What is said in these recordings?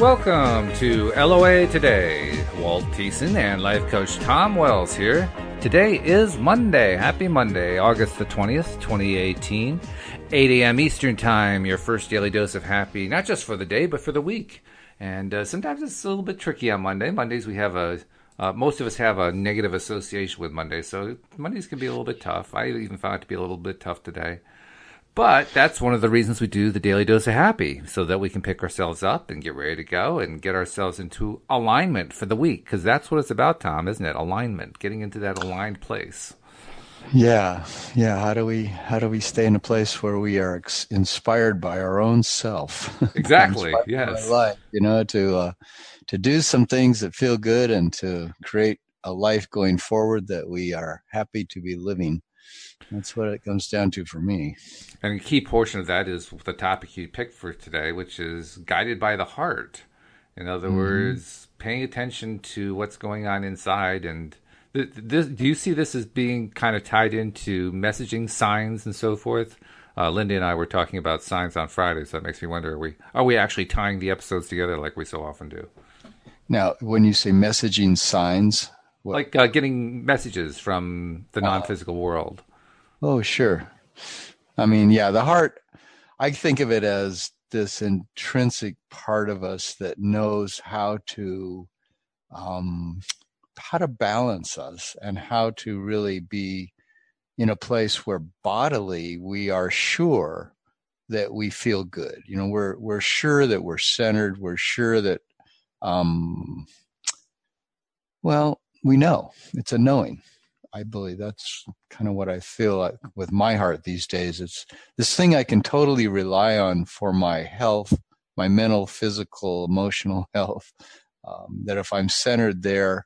Welcome to LOA Today. Walt Thiessen and Life Coach Tom Wells here. Today is Monday. Happy Monday, August the 20th, 2018. 8 a.m. Eastern Time, your first daily dose of happy, not just for the day, but for the week. And sometimes it's a little bit tricky on Monday. Mondays we have most of us have a negative association with Monday, so Mondays can be a little bit tough. I even found it to be a little bit tough today. But that's one of the reasons we do the Daily Dose of Happy, so that we can pick ourselves up and get ready to go and get ourselves into alignment for the week, because that's what it's about, Tom, isn't it? Alignment, getting into that aligned place. Yeah. How do we stay in a place where we are inspired by our own self? Exactly. Yes. By life, to do some things that feel good and to create a life going forward that we are happy to be living. That's what it comes down to for me. And a key portion of that is the topic you picked for today, which is guided by the heart. In other words, paying attention to what's going on inside. And this, do you see this as being kind of tied into messaging, signs, and so forth? Linda and I were talking about signs on Friday, so that makes me wonder, are we actually tying the episodes together like we so often do? Now, when you say messaging signs... What? Like getting messages from the non-physical world. Oh, sure. I mean, yeah, the heart, I think of it as this intrinsic part of us that knows how to balance us and how to really be in a place where bodily we are sure that we feel good. We're sure that we're centered. We're sure that, we know. It's a knowing. I believe that's kind of what I feel like with my heart these days. It's this thing I can totally rely on for my health, my mental, physical, emotional health, that if I'm centered there,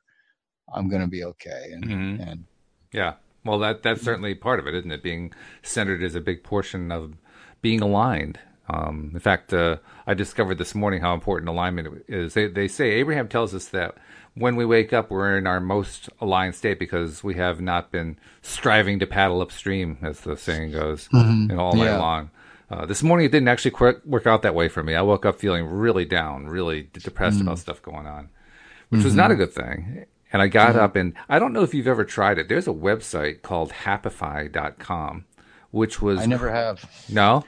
I'm going to be okay. Yeah. Well, that's certainly part of it, isn't it? Being centered is a big portion of being aligned. In fact, I discovered this morning how important alignment is. They say, Abraham tells us that when we wake up, we're in our most aligned state because we have not been striving to paddle upstream, as the saying goes, night long. This morning, it didn't actually work out that way for me. I woke up feeling really down, really depressed about stuff going on, which was not a good thing. And I got up, and I don't know if you've ever tried it. There's a website called Happify.com, which was... I never have. No?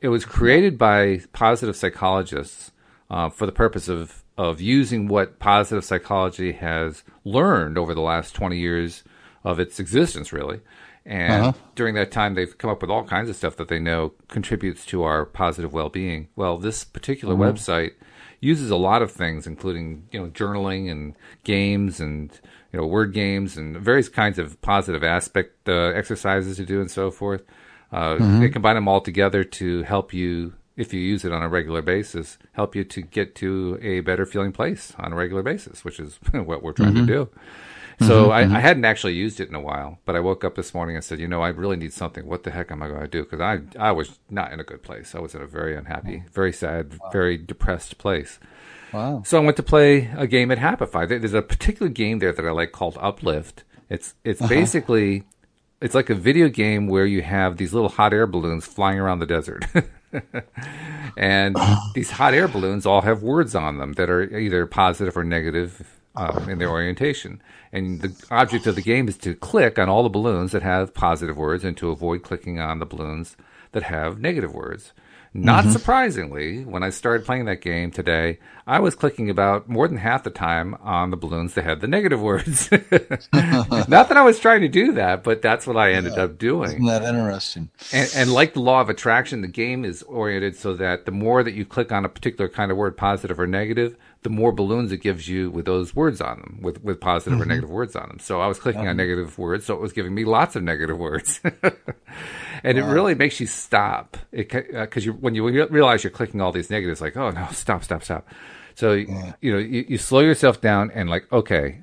It was created by positive psychologists for the purpose of using what positive psychology has learned over the last 20 years of its existence, really. And during that time, they've come up with all kinds of stuff that they know contributes to our positive well-being. Well, this particular website uses a lot of things, including journaling and games and word games and various kinds of positive aspect exercises to do and so forth. They combine them all together to help you, if you use it on a regular basis, help you to get to a better feeling place on a regular basis, which is what we're trying to do. So I hadn't actually used it in a while, but I woke up this morning and said, I really need something. What the heck am I going to do? Because I was not in a good place. I was in a very unhappy, very sad, very depressed place. Wow. So I went to play a game at Happify. There's a particular game there that I like called Uplift. It's basically... It's like a video game where you have these little hot air balloons flying around the desert. And these hot air balloons all have words on them that are either positive or negative in their orientation. And the object of the game is to click on all the balloons that have positive words and to avoid clicking on the balloons that have negative words. Not surprisingly, when I started playing that game today, I was clicking about more than half the time on the balloons that had the negative words. Not that I was trying to do that, but that's what I ended up doing. Isn't that interesting? And like the law of attraction, the game is oriented so that the more that you click on a particular kind of word, positive or negative, the more balloons it gives you with those words on them, with positive or negative words on them. So I was clicking on negative words, so it was giving me lots of negative words. And it really makes you stop, because when you realize you're clicking all these negatives, like, oh, no, stop. So, you slow yourself down and like, okay,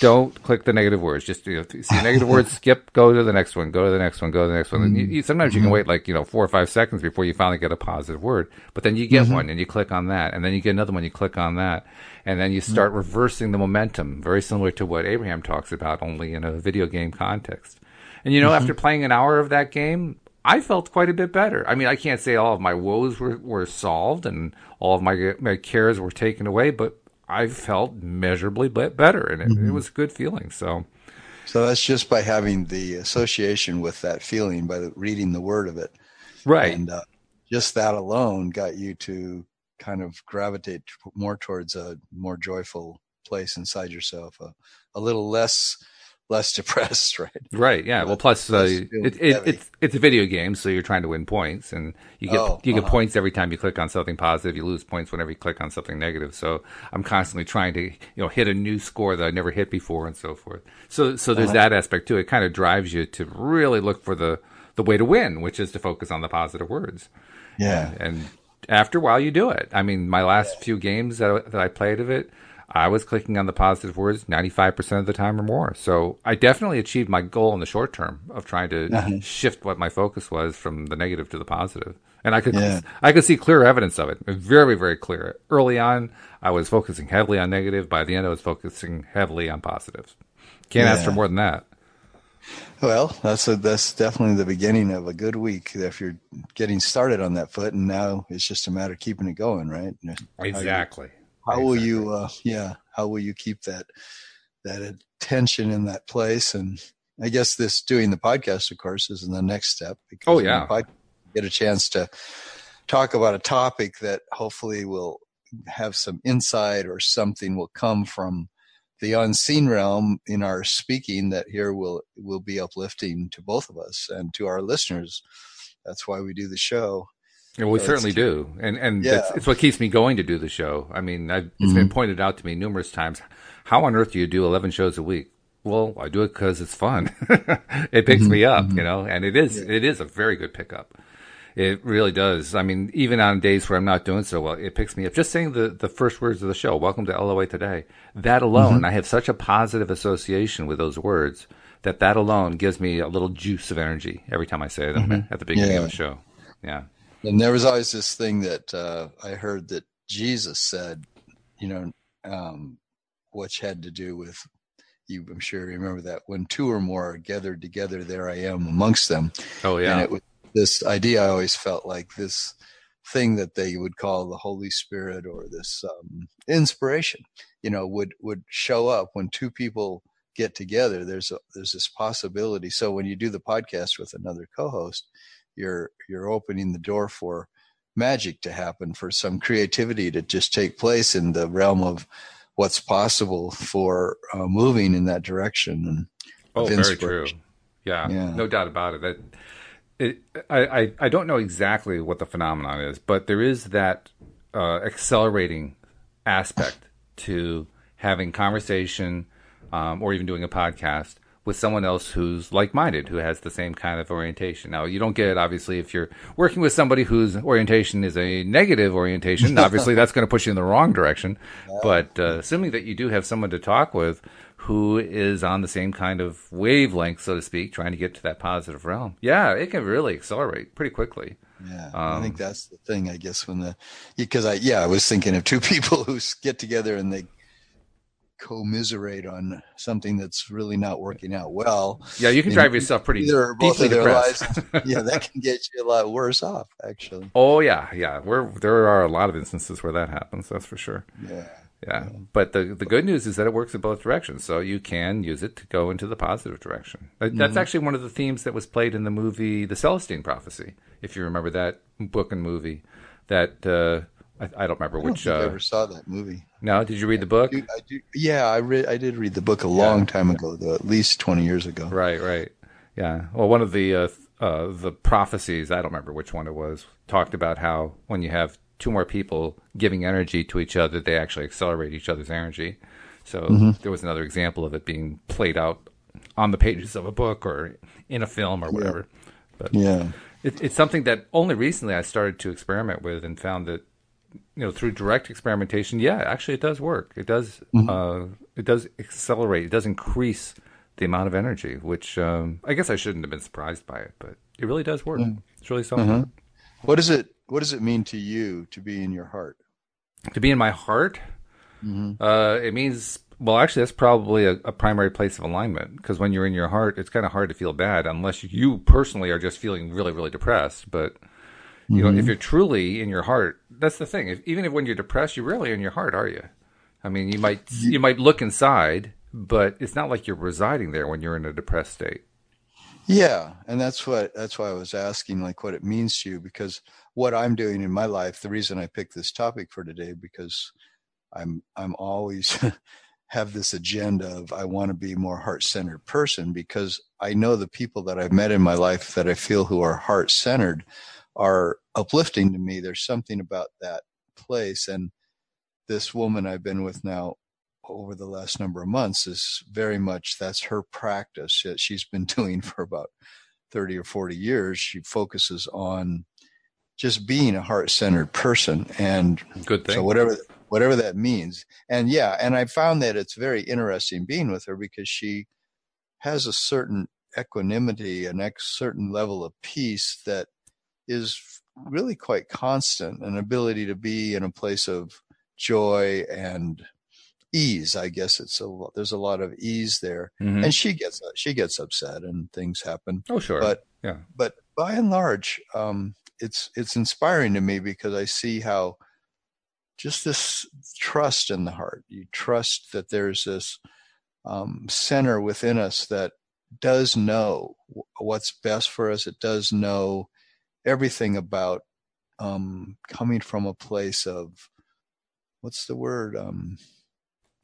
don't click the negative words. Just see negative words, skip, go to the next one. And sometimes you can wait like, 4 or 5 seconds before you finally get a positive word. But then you get one and you click on that. And then you get another one, you click on that. And then you start reversing the momentum, very similar to what Abraham talks about, only in a video game context. And, after playing an hour of that game, I felt quite a bit better. I mean, I can't say all of my woes were solved and all of my cares were taken away, but I felt measurably better, and it was a good feeling. So that's just by having the association with that feeling, by reading the word of it. Right. And just that alone got you to kind of gravitate more towards a more joyful place inside yourself, a little less depressed, right? Right. Yeah. Well, plus it's a video game, so you're trying to win points, and you get points every time you click on something positive. You lose points whenever you click on something negative. So I'm constantly trying to hit a new score that I never hit before, and so forth. So there's that aspect too. It kind of drives you to really look for the way to win, which is to focus on the positive words. Yeah. And after a while, you do it. I mean, my last few games that I played of it, I was clicking on the positive words 95% of the time or more. So I definitely achieved my goal in the short term of trying to shift what my focus was from the negative to the positive. And I could see clear evidence of it. Very, very clear. Early on, I was focusing heavily on negative. By the end, I was focusing heavily on positives. Can't ask for more than that. Well, that's definitely the beginning of a good week if you're getting started on that foot, and now it's just a matter of keeping it going, right? Exactly. How will you keep that attention in that place? And I guess this doing the podcast, of course, is in the next step. Because you get a chance to talk about a topic that hopefully will have some insight, or something will come from the unseen realm in our speaking that here will be uplifting to both of us and to our listeners. That's why we do the show. And we certainly do. And it's what keeps me going to do the show. I mean, it's been pointed out to me numerous times. How on earth do you do 11 shows a week? Well, I do it because it's fun. It picks me up, and it is a very good pickup. It really does. I mean, even on days where I'm not doing so well, it picks me up. Just saying the first words of the show, welcome to LOA Today. That alone, I have such a positive association with those words that alone gives me a little juice of energy every time I say them at the beginning of the show. Yeah. And there was always this thing that I heard that Jesus said, which had to do with, I'm sure you remember that, when two or more are gathered together, there I am amongst them. Oh, yeah. And it was this idea, I always felt like this thing that they would call the Holy Spirit, or this inspiration, would show up when two people get together. There's this possibility. So when you do the podcast with another co-host, you're opening the door for magic to happen, for some creativity to just take place in the realm of what's possible for moving in that direction. And very true. Yeah, no doubt about it. I don't know exactly what the phenomenon is, but there is that accelerating aspect to having conversation or even doing a podcast with someone else who's like-minded, who has the same kind of orientation. Now, you don't get it, obviously, if you're working with somebody whose orientation is a negative orientation. Obviously, that's going to push you in the wrong direction. But assuming that you do have someone to talk with who is on the same kind of wavelength, so to speak, trying to get to that positive realm, it can really accelerate pretty quickly. Yeah, I think that's the thing, I guess, I was thinking of two people who get together and they commiserate on something that's really not working out well. Yeah, you can drive yourself pretty deeply depressed. That can get you a lot worse off, actually. Oh yeah. There are a lot of instances where that happens. That's for sure. Yeah. But the good news is that it works in both directions, so you can use it to go into the positive direction. That's actually one of the themes that was played in the movie The Celestine Prophecy. If you remember that book and movie, that I don't remember which. I never saw that movie. No, did you read the book? I do. Yeah, I did read the book a long time ago, at least 20 years ago. Right. Yeah. Well, one of the prophecies, I don't remember which one it was, talked about how when you have two more people giving energy to each other, they actually accelerate each other's energy. So there was another example of it being played out on the pages of a book or in a film or whatever. But it's something that only recently I started to experiment with and found that, through direct experimentation, actually it does work. It does, it does accelerate. It does increase the amount of energy, which I guess I shouldn't have been surprised by it, but it really does work. It's really something. What does it mean to you to be in your heart? To be in my heart, it means Well, actually, that's probably a primary place of alignment, because when you're in your heart, it's kind of hard to feel bad unless you personally are just feeling really, really depressed. But you know, if you're truly in your heart, that's the thing. Even if when you're depressed, you're really in your heart, are you? I mean, you might look inside, but it's not like you're residing there when you're in a depressed state. Yeah, and that's why I was asking, like, what it means to you, because what I'm doing in my life, the reason I picked this topic for today, because I'm always have this agenda of I want to be a more heart-centered person, because I know the people that I've met in my life that I feel who are heart-centered are uplifting to me. There's something about that place. And this woman I've been with now over the last number of months is very much, that's her practice that she's been doing for about 30 or 40 years. She focuses on just being a heart-centered person. And good thing. So whatever that means. And yeah, and I found that it's very interesting being with her, because she has a certain equanimity, a certain level of peace that is really quite constant, an ability to be in a place of joy and ease. I guess there's a lot of ease there, and she gets upset and things happen. Oh, sure, but by and large, it's inspiring to me, because I see how just this trust in the heart. You trust that there's this center within us that does know what's best for us. It does know everything about coming from a place of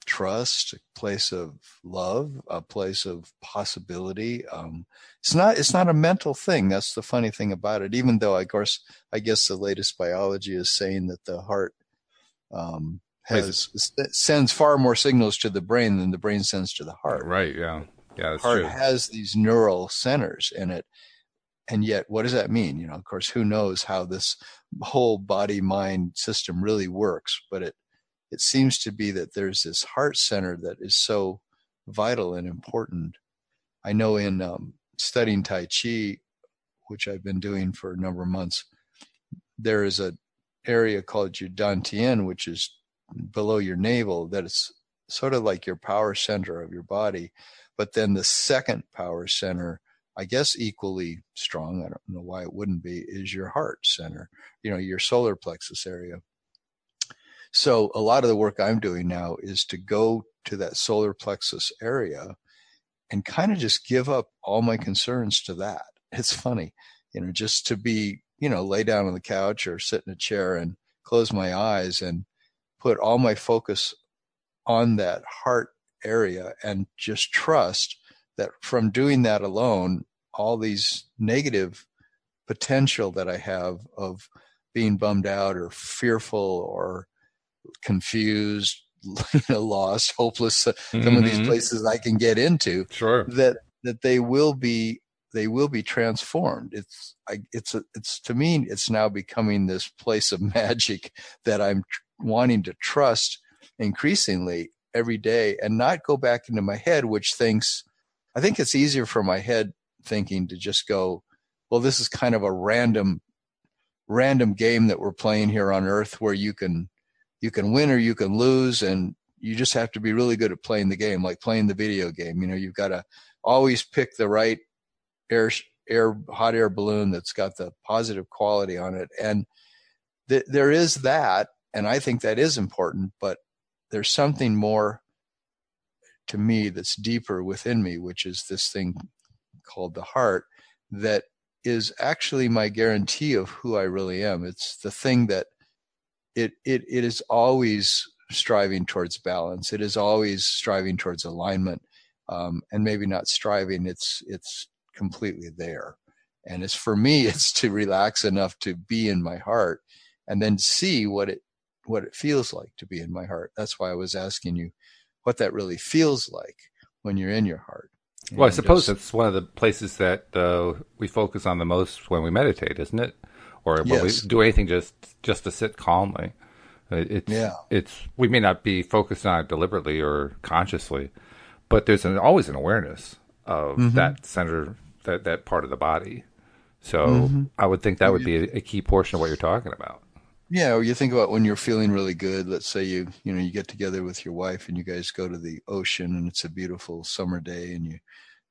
trust, a place of love, a place of possibility. It's not a mental thing. That's the funny thing about it. Even though, of course, I guess the latest biology is saying that the heart sends far more signals to the brain than the brain sends to the heart. Right. Yeah. Yeah. That's true. The heart has these neural centers in it. And yet, what does that mean? You know, of course, who knows how this whole body-mind system really works, but it seems to be that there's this heart center that is so vital and important. I know in studying Tai Chi, which I've been doing for a number of months, there is an area called your Dantian, which is below your navel, that it's sort of like your power center of your body. But then the second power center, I guess equally strong, I don't know why it wouldn't be, is your heart center, you know, your solar plexus area. So a lot of the work I'm doing now is to go to that solar plexus area and kind of just give up all my concerns to that. It's funny, you know, just to be, you know, lay down on the couch or sit in a chair and close my eyes and put all my focus on that heart area, and just trust that from doing that alone, all these negative potential that I have of being bummed out or fearful or confused, lost, hopeless, some of these places I can get into, sure, that they will be transformed. It's to me, it's now becoming this place of magic that I'm wanting to trust increasingly every day, and not go back into my head, which thinks, I think it's easier for my head thinking to just go, well, this is kind of a random game that we're playing here on earth, where you can win or you can lose, and you just have to be really good at playing the game, like playing the video game. You know, you've got to always pick the right hot air balloon that's got the positive quality on it. And there is that, and I think that is important, but there's something more to me that's deeper within me, which is this thing called the heart, that is actually my guarantee of who I really am. It's the thing that it is always striving towards balance. It is always striving towards alignment, and maybe not striving. It's completely there. And it's, for me, it's to relax enough to be in my heart, and then see what it feels like to be in my heart. That's why I was asking you what that really feels like when you're in your heart. Well, I suppose that's one of the places that we focus on the most when we meditate, isn't it? Or when we do anything just to sit calmly. We may not be focused on it deliberately or consciously, but there's always an awareness of that center, that part of the body. So I would think that would be a key portion of what you're talking about. Yeah, or you think about when you're feeling really good, let's say you get together with your wife and you guys go to the ocean and it's a beautiful summer day and you're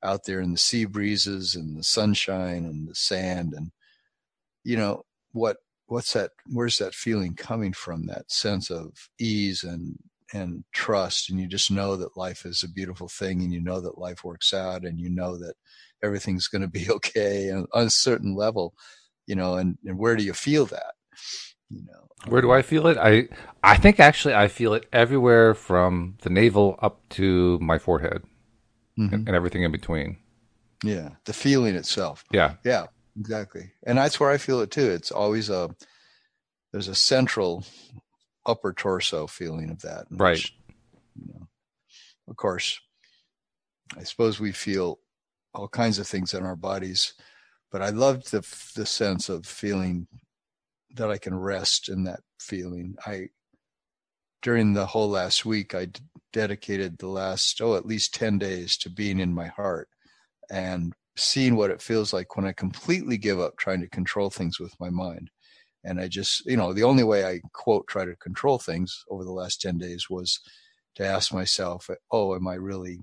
out there in the sea breezes and the sunshine and the sand, and what's that, where's that feeling coming from? That sense of ease and trust, and you just know that life is a beautiful thing, and you know that life works out, and you know that everything's going to be okay on a certain level, and where do you feel that? Where do I feel it? I think actually I feel it everywhere from the navel up to my forehead, mm-hmm. and everything in between. Yeah, the feeling itself. Yeah, exactly. And that's where I feel it too. It's always there's a central upper torso feeling of that. Right. Which, of course, I suppose we feel all kinds of things in our bodies, but I loved the sense of feeling that I can rest in that feeling. During the whole last week, I dedicated the last, at least 10 days to being in my heart and seeing what it feels like when I completely give up trying to control things with my mind. And I just, the only way I try to control things over the last 10 days was to ask myself, am I really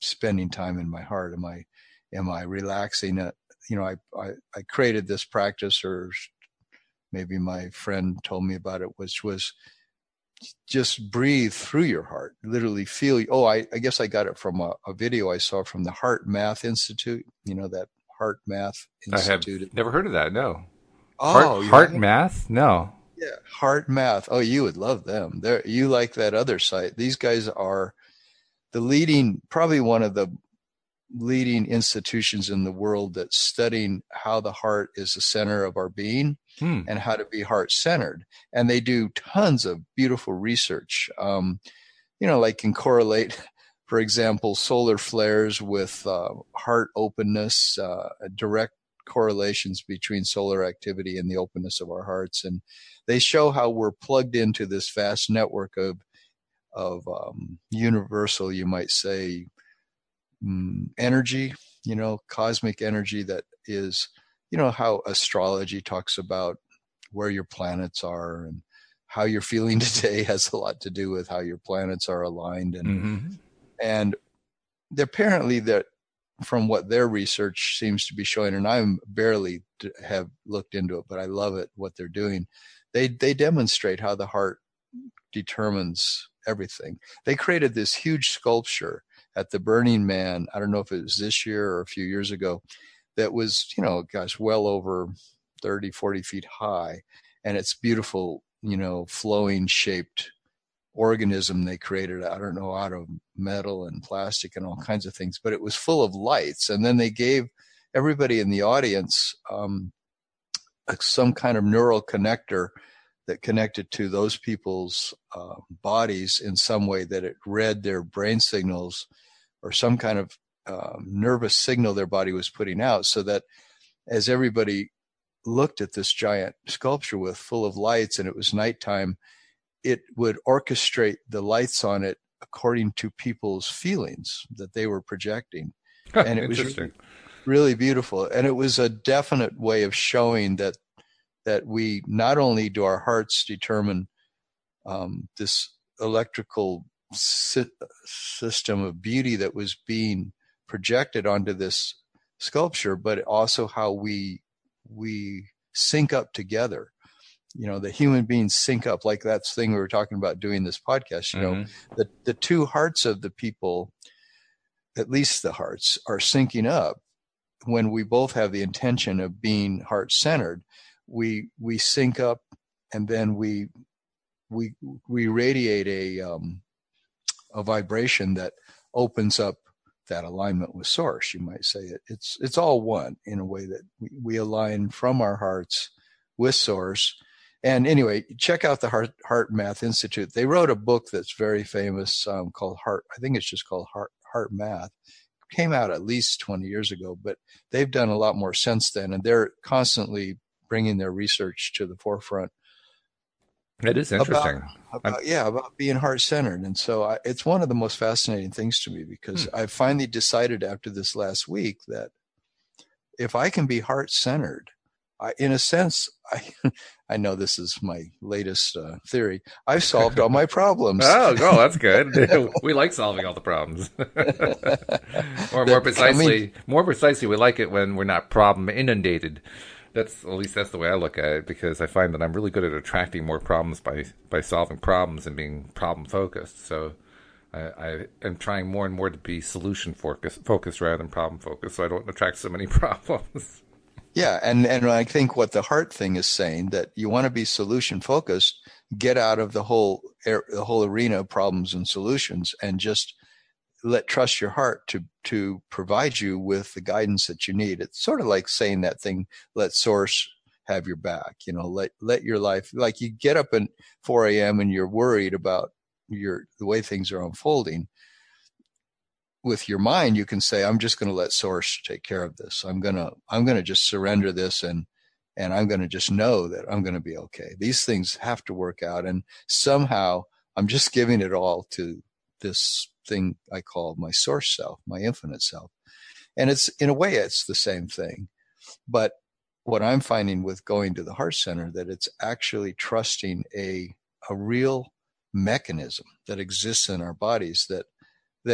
spending time in my heart? Am I relaxing? I created this practice, or maybe my friend told me about it, which was just breathe through your heart. Literally feel. I guess I got it from a video I saw from the HeartMath Institute. That HeartMath Institute. I have never heard of that. No. Oh, HeartMath? No. Yeah, HeartMath. Oh, you would love them. You like that other site. These guys are probably one of the leading institutions in the world that's studying how the heart is the center of our being and how to be heart-centered. And they do tons of beautiful research. Like can correlate, for example, solar flares with heart openness, direct correlations between solar activity and the openness of our hearts. And they show how we're plugged into this vast network of universal, you might say, energy, cosmic energy that is, how astrology talks about where your planets are, and how you're feeling today has a lot to do with how your planets are aligned. And mm-hmm. and apparently that, from what their research seems to be showing, and I'm barely have looked into it, but I love it, what they're doing. They demonstrate how the heart determines everything. They created this huge sculpture at the Burning Man, I don't know if it was this year or a few years ago, that was, well over 30, 40 feet high. And it's beautiful, flowing shaped organism they created, I don't know, out of metal and plastic and all kinds of things, but it was full of lights. And then they gave everybody in the audience some kind of neural connector that connected to those people's bodies in some way, that it read their brain signals or some kind of nervous signal their body was putting out, so that as everybody looked at this giant sculpture with full of lights and it was nighttime, it would orchestrate the lights on it according to people's feelings that they were projecting. And it was really, really beautiful. And it was a definite way of showing that we not only do our hearts determine this electrical system of beauty that was being projected onto this sculpture, but also how we sync up together. The human beings sync up, like that thing we were talking about doing this podcast, mm-hmm. the two hearts of the people, at least the hearts, are syncing up. When we both have the intention of being heart-centered, we sync up, and then we radiate a vibration that opens up that alignment with source. You might say it's all one in a way, that we align from our hearts with source. And anyway, check out the HeartMath Institute. They wrote a book that's very famous called Heart. I think it's just called HeartMath. It came out at least 20 years ago, but they've done a lot more since then. And they're constantly bringing their research to the forefront. It is interesting. About being heart-centered. And so it's one of the most fascinating things to me, because I finally decided after this last week that if I can be heart-centered, in a sense, I know this is my latest theory. I've solved all my problems. Oh, well, that's good. We like solving all the problems. Or more precisely, we like it when we're not problem inundated. That's, at least that's the way I look at it, because I find that I'm really good at attracting more problems by solving problems and being problem focused. So I am trying more and more to be solution focused rather than problem focused, so I don't attract so many problems. Yeah, and I think what the heart thing is saying, that you want to be solution focused, get out of the whole arena of problems and solutions, and just trust your heart to provide you with the guidance that you need. It's sort of like saying that thing, let source have your back. You know, let your life, like you get up at 4 a.m. and you're worried about the way things are unfolding. With your mind, you can say, I'm just going to let source take care of this. I'm going to just surrender this, and I'm going to just know that I'm going to be okay. These things have to work out. And somehow I'm just giving it all to this thing I call my source self, my infinite self. And it's, in a way, it's the same thing. But what I'm finding with going to the heart center, that it's actually trusting a real mechanism that exists in our bodies that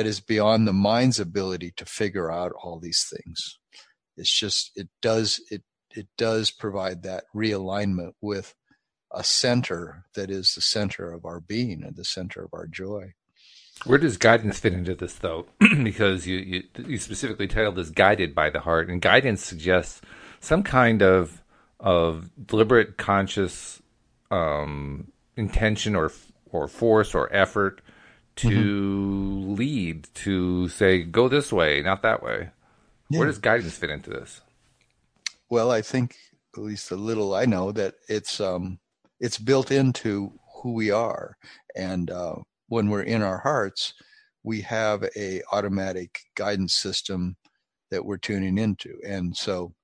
is beyond the mind's ability to figure out all these things. It's just, it does provide that realignment with a center that is the center of our being and the center of our joy. Where does guidance fit into this, though? Because you specifically titled this Guided by the Heart, and guidance suggests some kind of deliberate, conscious intention or force or effort to mm-hmm. lead, to say, go this way, not that way. Yeah. Where does guidance fit into this? Well, I think, at least a little, I know that it's built into who we are. And when we're in our hearts, we have a automatic guidance system that we're tuning into. And so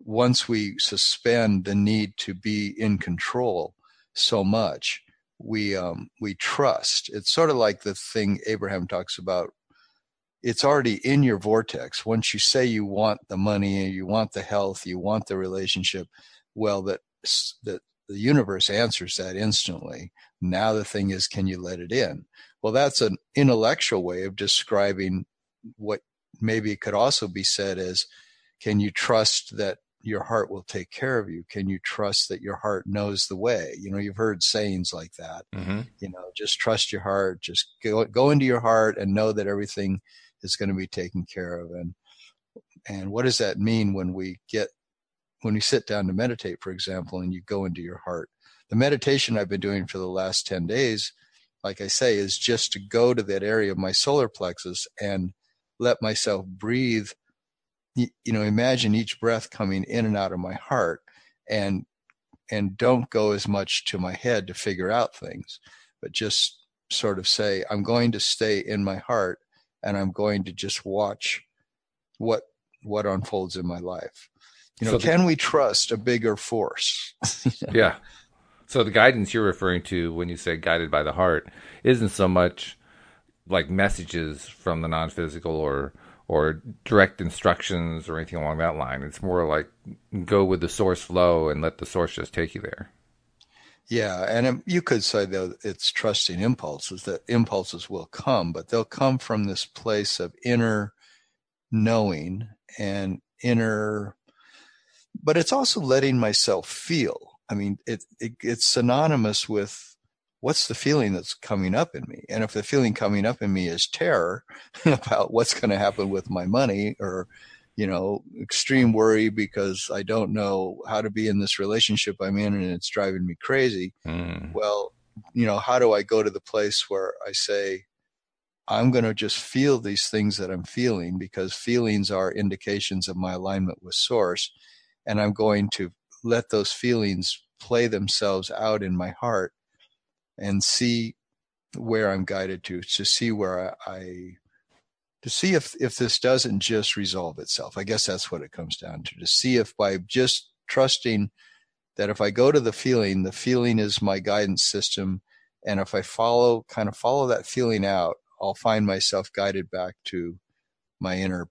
once we suspend the need to be in control so much, we trust. It's sort of like the thing Abraham talks about. It's already in your vortex. Once you say you want the money, you want the health, you want the relationship, well, that the universe answers that instantly. Now the thing is, can you let it in? Well, that's an intellectual way of describing what maybe could also be said as, can you trust that your heart will take care of you? Can you trust that your heart knows the way? You know, you've heard sayings like that, mm-hmm. you know, just trust your heart, just go into your heart and know that everything is going to be taken care of. And what does that mean when we sit down to meditate, for example, and you go into your heart? The meditation I've been doing for the last 10 days, like I say, is just to go to that area of my solar plexus and let myself breathe. You know, imagine each breath coming in and out of my heart, and don't go as much to my head to figure out things, but just sort of say, I'm going to stay in my heart, and I'm going to just watch what unfolds in my life. You know, so can we trust a bigger force? Yeah. So the guidance you're referring to when you say guided by the heart isn't so much like messages from the non-physical or direct instructions or anything along that line. It's more like go with the source flow and let the source just take you there. Yeah, and you could say, though, it's trusting impulses, that impulses will come, but they'll come from this place of inner knowing and inner... But it's also letting myself feel. I mean, it's synonymous with, what's the feeling that's coming up in me? And if the feeling coming up in me is terror about what's going to happen with my money, or, you know, extreme worry because I don't know how to be in this relationship I'm in and it's driving me crazy. Mm. Well, you know, how do I go to the place where I say, I'm going to just feel these things that I'm feeling, because feelings are indications of my alignment with source. And I'm going to let those feelings play themselves out in my heart and see where I'm guided to see where to see if this doesn't just resolve itself. I guess that's what it comes down to see if by just trusting that if I go to the feeling is my guidance system. And if I follow that feeling out, I'll find myself guided back to my inner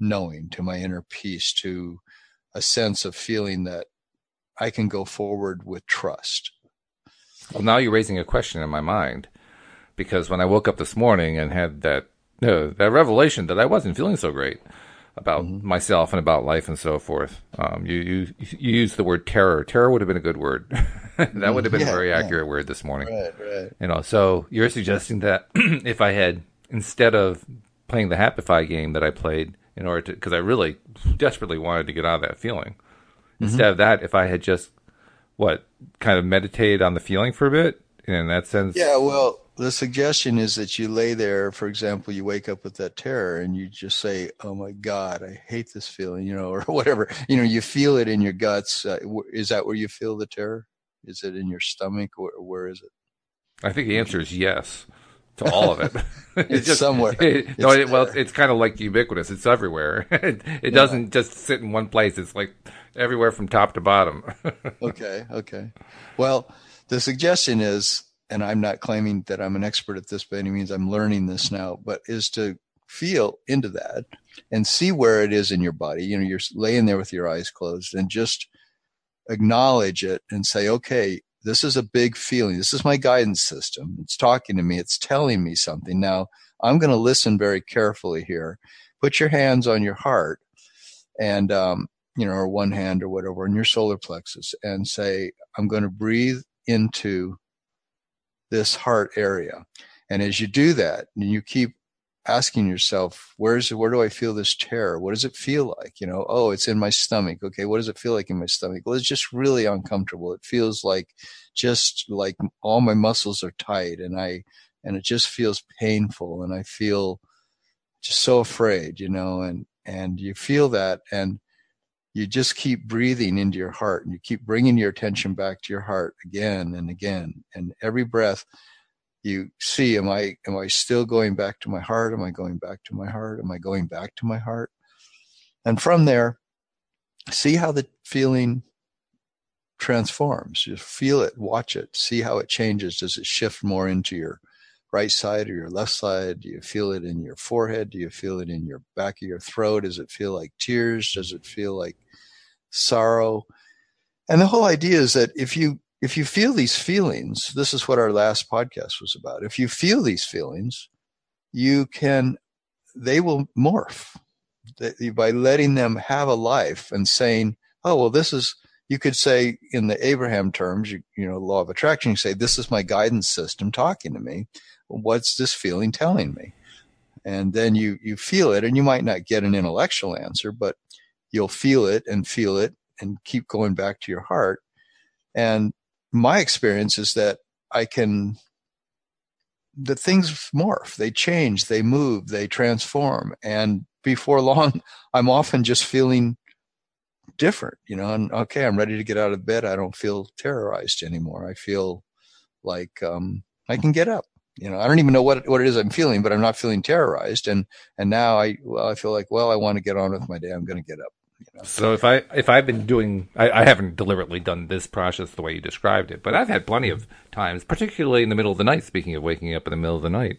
knowing, to my inner peace, to a sense of feeling that I can go forward with trust. Well, now you're raising a question in my mind, because when I woke up this morning and had that revelation that I wasn't feeling so great about myself and about life and so forth, you used the word terror. Terror would have been a good word. That would have been a very accurate word this morning. Right. You know, so you're suggesting that if I had, instead of playing the Happify game that I played in order to, because I really desperately wanted to get out of that feeling, instead of that, if I had just kind of meditated on the feeling for a bit, in that sense. Yeah, well, the suggestion is that you lay there, for example, you wake up with that terror and you just say, oh my God, I hate this feeling, or whatever, you feel it in your guts. Is that where you feel the terror? Is it in your stomach, or where is it? I think the answer is yes to all of it. It's just, somewhere. It's kind of like ubiquitous. It's everywhere. It doesn't just sit in one place. It's like everywhere from top to bottom. Okay. Well, the suggestion is, and I'm not claiming that I'm an expert at this by any means, I'm learning this now, but is to feel into that and see where it is in your body. You're laying there with your eyes closed and just acknowledge it and say, okay, this is a big feeling. This is my guidance system. It's talking to me. It's telling me something. Now, I'm going to listen very carefully here. Put your hands on your heart and, or one hand or whatever, in your solar plexus, and say, I'm going to breathe into this heart area. And as you do that, you keep asking yourself, where do I feel this terror? What does it feel like? It's in my stomach. Okay, what does it feel like in my stomach? Well, it's just really uncomfortable. It feels like all my muscles are tight, and it just feels painful, and I feel just so afraid, and you feel that, and you just keep breathing into your heart, and you keep bringing your attention back to your heart again and again, and every breath you see, am I still going back to my heart? Am I going back to my heart? Am I going back to my heart? And from there, see how the feeling transforms. Just feel it, watch it, see how it changes. Does it shift more into your right side or your left side? Do you feel it in your forehead? Do you feel it in your back of your throat? Does it feel like tears? Does it feel like sorrow? And the whole idea is that if you feel these feelings, this is what our last podcast was about. If you feel these feelings, they will morph by letting them have a life and saying, oh, well, this is, you could say in the Abraham terms, law of attraction, you say, this is my guidance system talking to me. What's this feeling telling me? And then you feel it, and you might not get an intellectual answer, but you'll feel it and keep going back to your heart. And my experience is that the things morph, they change, they move, they transform. And before long, I'm often just feeling different, and okay, I'm ready to get out of bed. I don't feel terrorized anymore. I feel like I can get up. I don't even know what it is I'm feeling, but I'm not feeling terrorized. And now I feel like, well, I want to get on with my day. I'm going to get up. So if I've been doing, I haven't deliberately done this process the way you described it, but I've had plenty of times, particularly in the middle of the night, speaking of waking up in the middle of the night,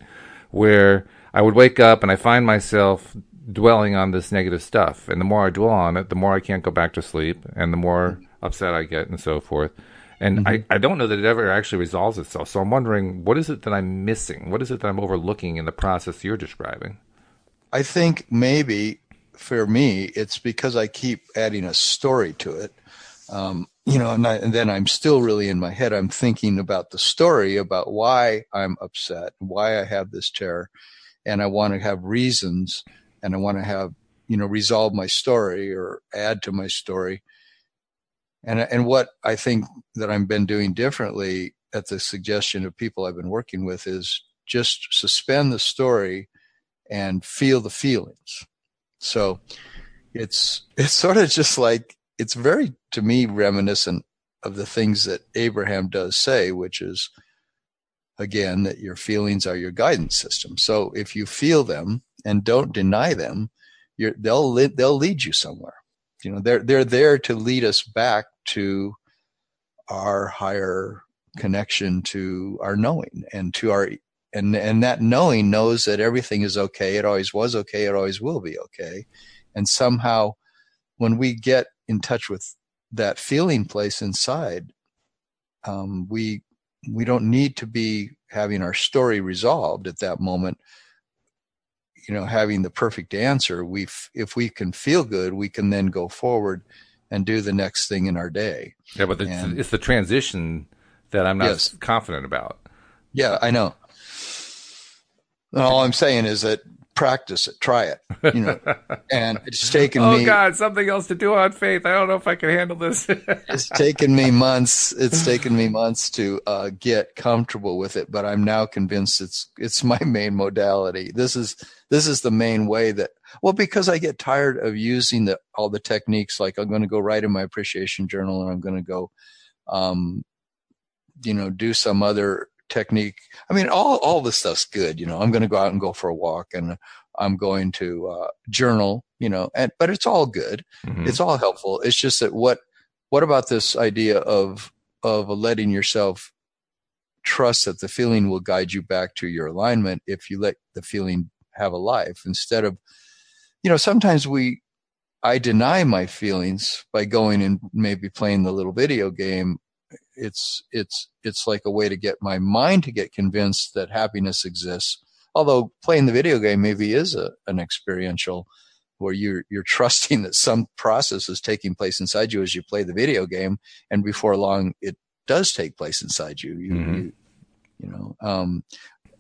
where I would wake up and I find myself dwelling on this negative stuff. And the more I dwell on it, the more I can't go back to sleep and the more upset I get and so forth. And I don't know that it ever actually resolves itself. So I'm wondering, what is it that I'm missing? What is it that I'm overlooking in the process you're describing? I think maybe, for me, it's because I keep adding a story to it. And then I'm still really in my head. I'm thinking about the story, about why I'm upset, why I have this terror, and I want to have reasons, and I want to have, resolve my story or add to my story. And what I think that I've been doing differently at the suggestion of people I've been working with is just suspend the story and feel the feelings. So it's sort of just like, it's very, to me, reminiscent of the things that Abraham does say, which is, again, that your feelings are your guidance system. So if you feel them and don't deny them, they'll lead you somewhere. They're there to lead us back to our higher connection, to our knowing, and to our And that knowing knows that everything is okay. It always was okay. It always will be okay. And somehow when we get in touch with that feeling place inside, we don't need to be having our story resolved at that moment, you know, having the perfect answer. If we can feel good, we can then go forward and do the next thing in our day. Yeah, but it's the transition that I'm not confident about. Yeah, I know. And all I'm saying is that practice it, try it, you know, and it's taken me. Oh God, something else to do on faith. I don't know if I can handle this. It's taken me months to get comfortable with it, but I'm now convinced it's my main modality. This is the main way that, well, because I get tired of using all the techniques, like I'm going to go write in my appreciation journal and I'm going to go, you know, do some other technique. I mean, all this stuff's good. You know, I'm going to go out and go for a walk, and I'm going to journal. You know, but it's all good. Mm-hmm. It's all helpful. It's just that what about this idea of letting yourself trust that the feeling will guide you back to your alignment if you let the feeling have a life instead of, you know, sometimes I deny my feelings by going and maybe playing the little video game. It's like a way to get my mind to get convinced that happiness exists. Although playing the video game maybe is an experiential, where you're trusting that some process is taking place inside you as you play the video game, and before long it does take place inside you.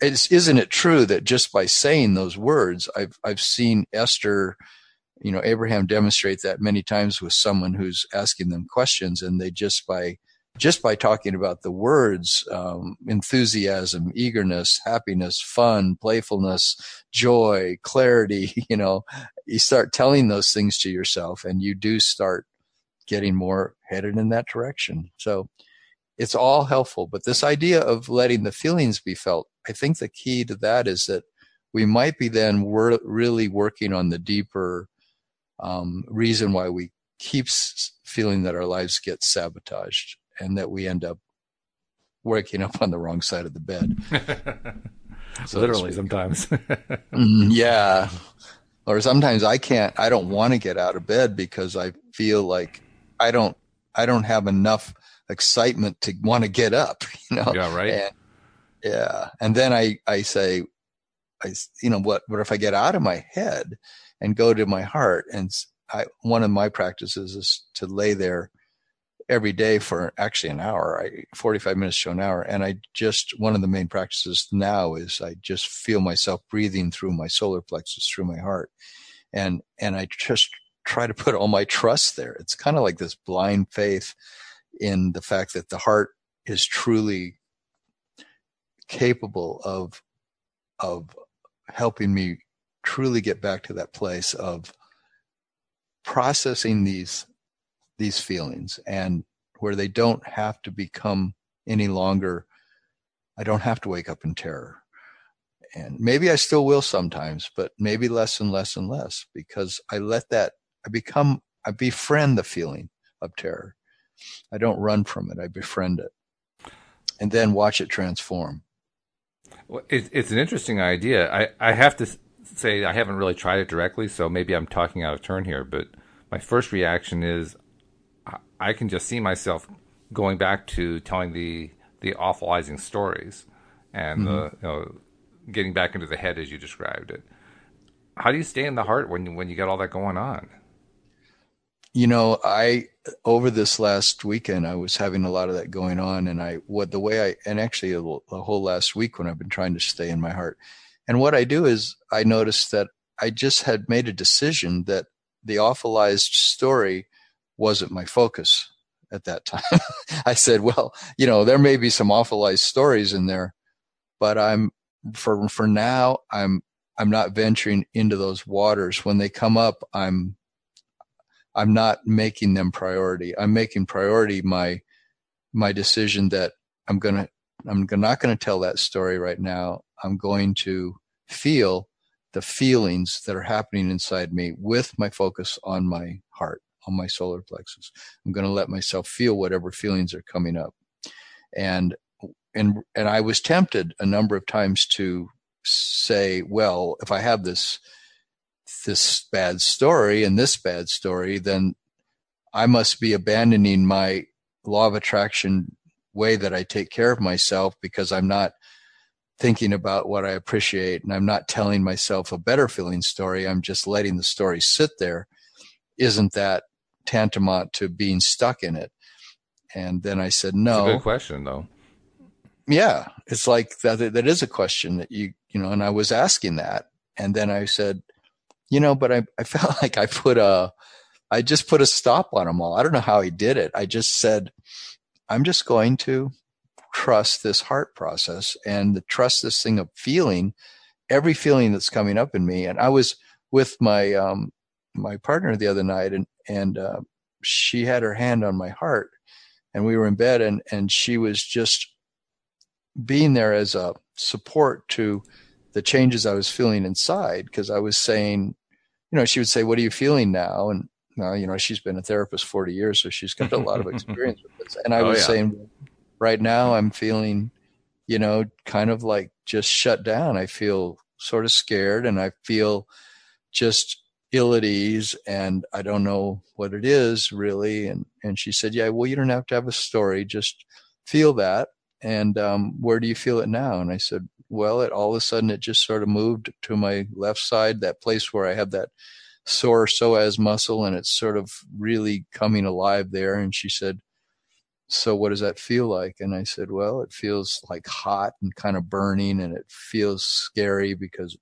Isn't it true that just by saying those words, I've seen Esther, you know, Abraham demonstrate that many times with someone who's asking them questions, and they just by talking about the words, enthusiasm, eagerness, happiness, fun, playfulness, joy, clarity, you know, you start telling those things to yourself and you do start getting more headed in that direction. So it's all helpful. But this idea of letting the feelings be felt, I think the key to that is that we might be then really working on the deeper reason why we keep feeling that our lives get sabotaged, and that we end up waking up on the wrong side of the bed. So literally sometimes. Yeah. Or sometimes I don't want to get out of bed because I feel like I don't have enough excitement to want to get up, you know? Yeah. Right. And then I say, you know, what if I get out of my head and go to my heart? And one of my practices is to lay there every day for actually an hour, 45 minutes to an hour. And one of the main practices now is I just feel myself breathing through my solar plexus, through my heart. And I just try to put all my trust there. It's kind of like this blind faith in the fact that the heart is truly capable of helping me truly get back to that place of processing these feelings, and where they don't have to become any longer. I don't have to wake up in terror, and maybe I still will sometimes, but maybe less and less and less, because I befriend the feeling of terror. I don't run from it. I befriend it, and then watch it transform. Well, it's an interesting idea. I have to say I haven't really tried it directly, so maybe I'm talking out of turn here, but my first reaction is, I can just see myself going back to telling the awfulizing stories and getting back into the head as you described it. How do you stay in the heart when you got all that going on? You know, over this last weekend, I was having a lot of that going on, and actually the whole last week when I've been trying to stay in my heart. And what I do is I noticed that I just had made a decision that the awfulized story wasn't my focus at that time. I said, well, you know, there may be some awfulized stories in there, but for now, I'm not venturing into those waters. When they come up, I'm not making them priority. I'm making priority my decision that I'm not going to tell that story right now. I'm going to feel the feelings that are happening inside me with my focus on my heart, on my solar plexus. I'm going to let myself feel whatever feelings are coming up. And I was tempted a number of times to say, well, if I have this bad story and this bad story, then I must be abandoning my law of attraction way that I take care of myself, because I'm not thinking about what I appreciate and I'm not telling myself a better feeling story. I'm just letting the story sit there. Isn't that tantamount to being stuck in it? And then I said, no. It's a good question, though. Yeah, it's like that is a question that you know, and I was asking that. And then I said, but I felt like I just put a stop on them all. I don't know how he did it. I just said, I'm just going to trust this heart process and trust this thing of feeling, every feeling that's coming up in me. And I was with my my partner the other night, and she had her hand on my heart, and we were in bed, and she was just being there as a support to the changes I was feeling inside, because I was saying, she would say, "What are you feeling now?" And now, she's been a therapist 40 years, so she's got a lot of experience with this. And I was saying, right now I'm feeling, kind of like just shut down. I feel sort of scared, and I feel just ill at ease, and I don't know what it is really. And she said, "Yeah, well, you don't have to have a story. Just feel that. And where do you feel it now?" And I said, well, all of a sudden it just sort of moved to my left side, that place where I have that sore psoas muscle, and it's sort of really coming alive there. And she said, "So what does that feel like?" And I said, well, it feels like hot and kind of burning, and it feels scary because it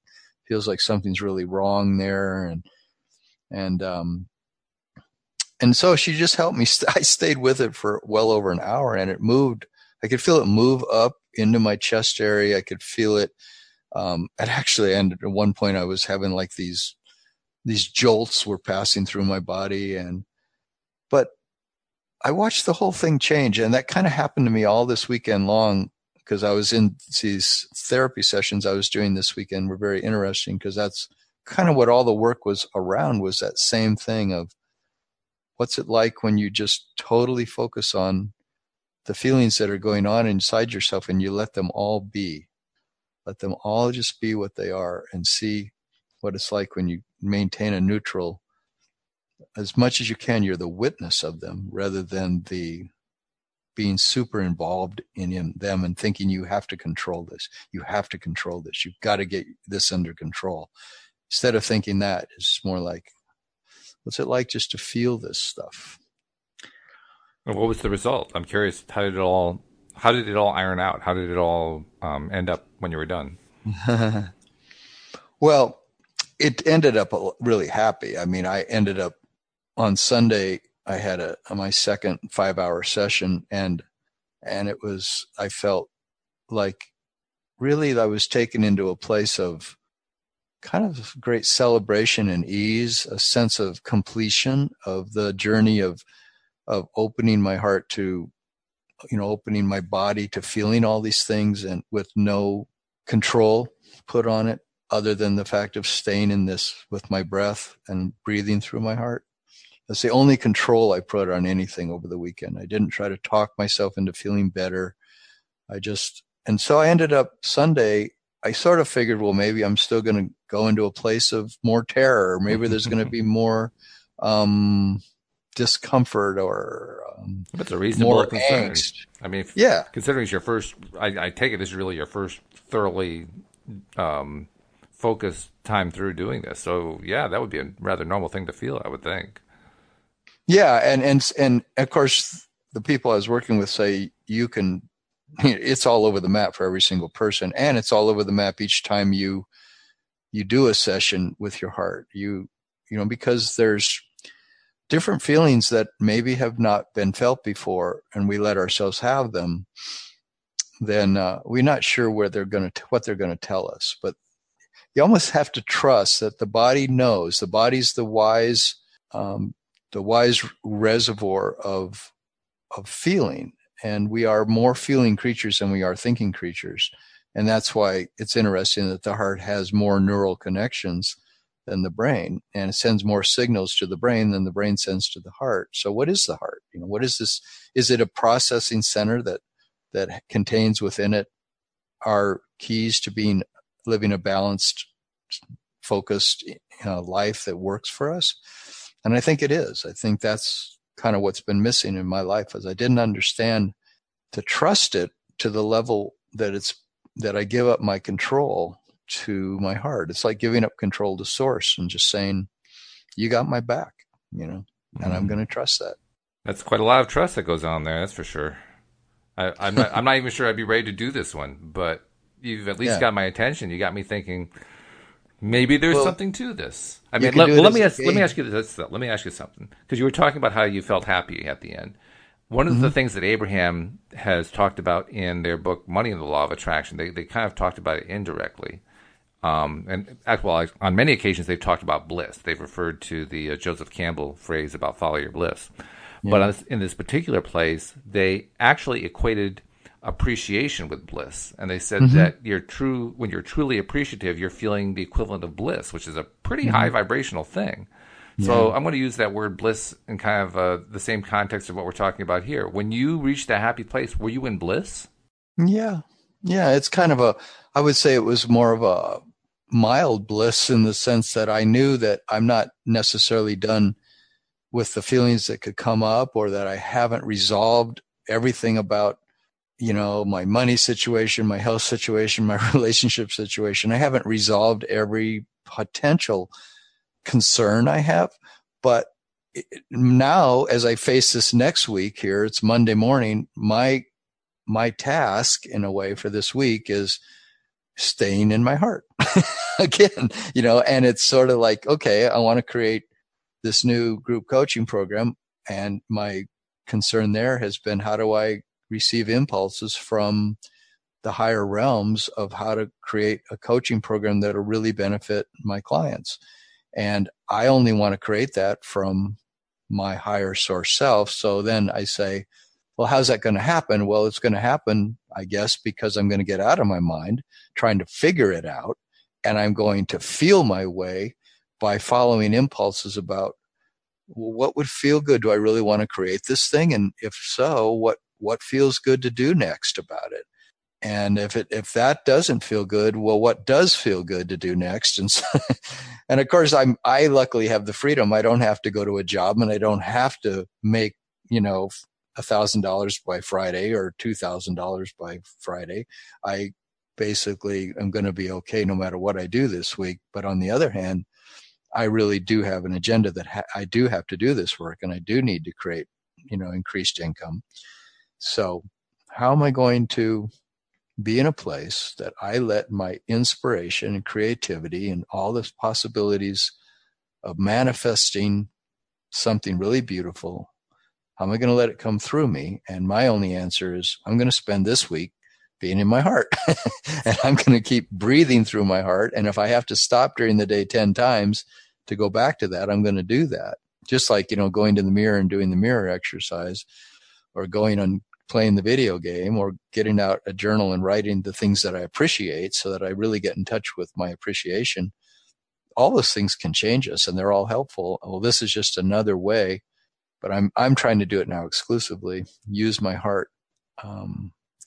feels like something's really wrong there. And so she just helped me. I stayed with it for well over an hour, and it moved. I could feel it move up into my chest area. I could feel it. And actually, and at one point I was having like these jolts were passing through my body. But I watched the whole thing change. And that kind of happened to me all this weekend long, because I was in these therapy sessions I was doing this weekend were very interesting, because that's kind of what all the work was around, was that same thing of what's it like when you just totally focus on the feelings that are going on inside yourself, and you let them all be. Let them all just be what they are, and see what it's like when you maintain a neutral. As much as you can, you're the witness of them, rather than the being super involved in them and thinking you have to control this. You have to control this. You've got to get this under control. Instead of thinking that, it's more like, what's it like just to feel this stuff? What was the result? I'm curious. How did it all iron out? How did it all end up when you were done? Well, it ended up really happy. I mean, I ended up on Sunday. I had my second 5-hour session, and it was. I felt like really I was taken into a place of kind of great celebration and ease, a sense of completion of the journey of opening my heart to, opening my body to feeling all these things, and with no control put on it other than the fact of staying in this with my breath and breathing through my heart. That's the only control I put on anything over the weekend. I didn't try to talk myself into feeling better. And so I ended up Sunday, I sort of figured, well, maybe I'm still going to go into a place of more terror. Maybe there's going to be more, discomfort or that's a reasonable more concern. Angst. I mean, considering it's your first, I take it this is really your first thoroughly focused time through doing this. So yeah, that would be a rather normal thing to feel, I would think. Yeah, and of course the people I was working with say it's all over the map for every single person, and it's all over the map each time you do a session with your heart. You know, because there's different feelings that maybe have not been felt before, and we let ourselves have them, then we're not sure what they're going to tell us. But you almost have to trust that the body knows. The body's the wise reservoir of feeling, and we are more feeling creatures than we are thinking creatures, and that's why it's interesting that the heart has more neural connections than the brain, and it sends more signals to the brain than the brain sends to the heart. So what is the heart? What is this? Is it a processing center that contains within it our keys to living a balanced, focused life that works for us? And I think it is. I think that's kind of what's been missing in my life is I didn't understand to trust it to the level that that I give up my control to my heart. It's like giving up control to source and just saying, you got my back, you know, and I'm going to trust that. That's quite a lot of trust that goes on there. That's for sure. I'm not even sure I'd be ready to do this one, but you've at least got my attention. You got me thinking maybe there's something to this. I mean, let me ask you something, because you were talking about how you felt happy at the end. One of the things that Abraham has talked about in their book, Money and the Law of Attraction, they kind of talked about it indirectly. And well, on many occasions, they've talked about bliss. They've referred to the Joseph Campbell phrase about follow your bliss. Yeah. But in this particular place, they actually equated appreciation with bliss. And they said that when you're truly appreciative, you're feeling the equivalent of bliss, which is a pretty high vibrational thing. Yeah. So I'm going to use that word bliss in kind of the same context of what we're talking about here. When you reached that happy place, were you in bliss? Yeah. Yeah, it's kind of I would say it was more of a mild bliss in the sense that I knew that I'm not necessarily done with the feelings that could come up, or that I haven't resolved everything about, you know, my money situation, my health situation, my relationship situation. I haven't resolved every potential concern I have. But now, as I face this next week here, it's Monday morning, my task in a way for this week is staying in my heart again, you know, and it's sort of like, okay, I want to create this new group coaching program. And my concern there has been, how do I receive impulses from the higher realms of how to create a coaching program that'll really benefit my clients? And I only want to create that from my higher source self. So then I say, well, how's that going to happen? Well, it's going to happen, I guess, because I'm going to get out of my mind trying to figure it out. And I'm going to feel my way by following impulses about, well, what would feel good? Do I really want to create this thing? And if so, what feels good to do next about it? And if that doesn't feel good, well, what does feel good to do next? And so, and of course, I luckily have the freedom. I don't have to go to a job, and I don't have to make, you know, $1,000 by Friday or $2,000 by Friday. I basically am going to be okay no matter what I do this week. But on the other hand, I really do have an agenda that I do have to do this work, and I do need to create, you know, increased income. So how am I going to be in a place that I let my inspiration and creativity and all the possibilities of manifesting something really beautiful, how am I going to let it come through me? And my only answer is, I'm going to spend this week being in my heart and I'm going to keep breathing through my heart. And if I have to stop during the day 10 times to go back to that, I'm going to do that. Just like, you know, going to the mirror and doing the mirror exercise, or going on playing the video game, or getting out a journal and writing the things that I appreciate so that I really get in touch with my appreciation. All those things can change us, and they're all helpful. Well, this is just another way. But I'm trying to do it now exclusively, use my heart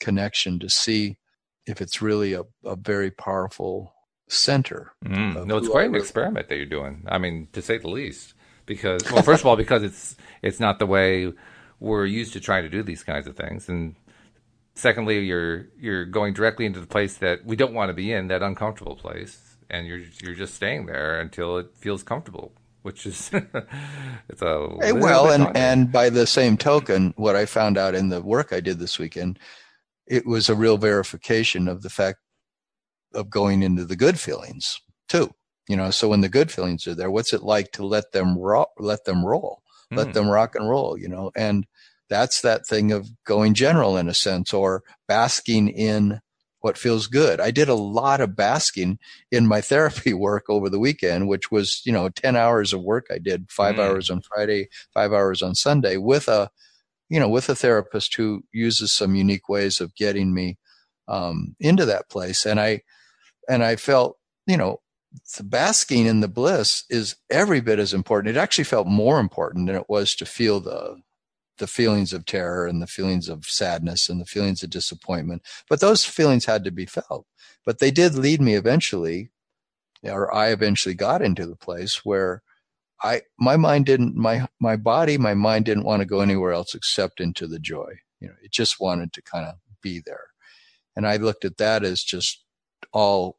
connection to see if it's really a very powerful center. No, it's quite an experiment that you're doing. I mean, to say the least, because, well, first of all, because it's not the way we're used to trying to do these kinds of things. And secondly, you're going directly into the place that we don't want to be in, that uncomfortable place. And you're just staying there until it feels comfortable. Which is, it's a well, and by the same token, what I found out in the work I did this weekend, it was a real verification of the fact of going into the good feelings too. You know, so when the good feelings are there, what's it like to let them roll, let them rock and roll? You know, and that's that thing of going general in a sense, or basking in what feels good. I did a lot of basking in my therapy work over the weekend, which was, you know, 10 hours of work. I did 5 hours on Friday, 5 hours on Sunday with a therapist who uses some unique ways of getting me into that place. And I felt, you know, the basking in the bliss is every bit as important. It actually felt more important than it was to feel the feelings of terror and the feelings of sadness and the feelings of disappointment. But those feelings had to be felt. But they did lead me eventually, or I eventually got into the place where my mind didn't want to go anywhere else except into the joy. You know, it just wanted to kind of be there. And I looked at that as just all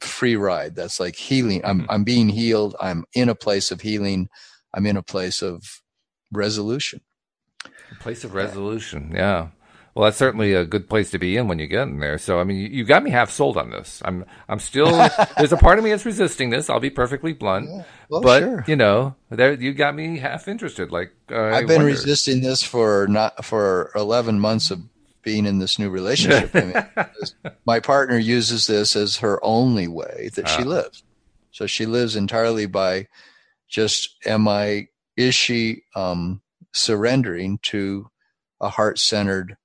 free ride. That's like healing. I'm being healed. I'm in a place of healing. I'm in a place of resolution. A place of resolution. Yeah. Well, that's certainly a good place to be in when you get in there. So, I mean, you got me half sold on this. I'm still, there's a part of me that's resisting this. I'll be perfectly blunt, yeah, well, but sure. You know, there, you got me half interested. Like I've been resisting this for 11 months of being in this new relationship. I mean, my partner uses this as her only way that she lives. So she lives entirely by just, is she surrendering to a heart-centered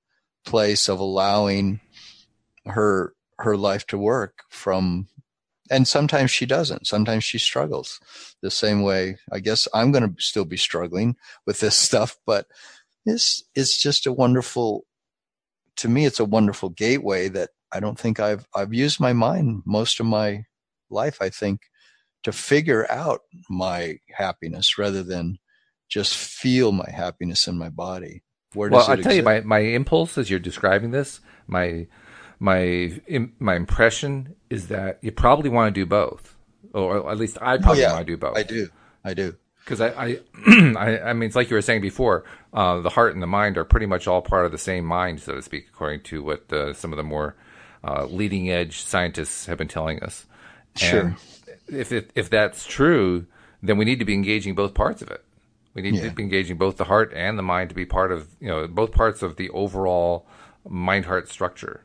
place of allowing her life to work from, and sometimes she doesn't. Sometimes she struggles the same way. I guess I'm going to still be struggling with this stuff, but this is just it's a wonderful gateway that I don't think I've used my mind most of my life, I think, to figure out my happiness rather than just feel my happiness in my body. Well, I'll tell you, my impulse as you're describing this, my impression is that you probably want to do both, or at least I probably want to do both. I do. Because I mean, it's like you were saying before, the heart and the mind are pretty much all part of the same mind, so to speak, according to what some of the more leading edge scientists have been telling us. Sure. And if that's true, then we need to be engaging both parts of it. We need to be engaging both the heart and the mind to be part of, you know, both parts of the overall mind-heart structure.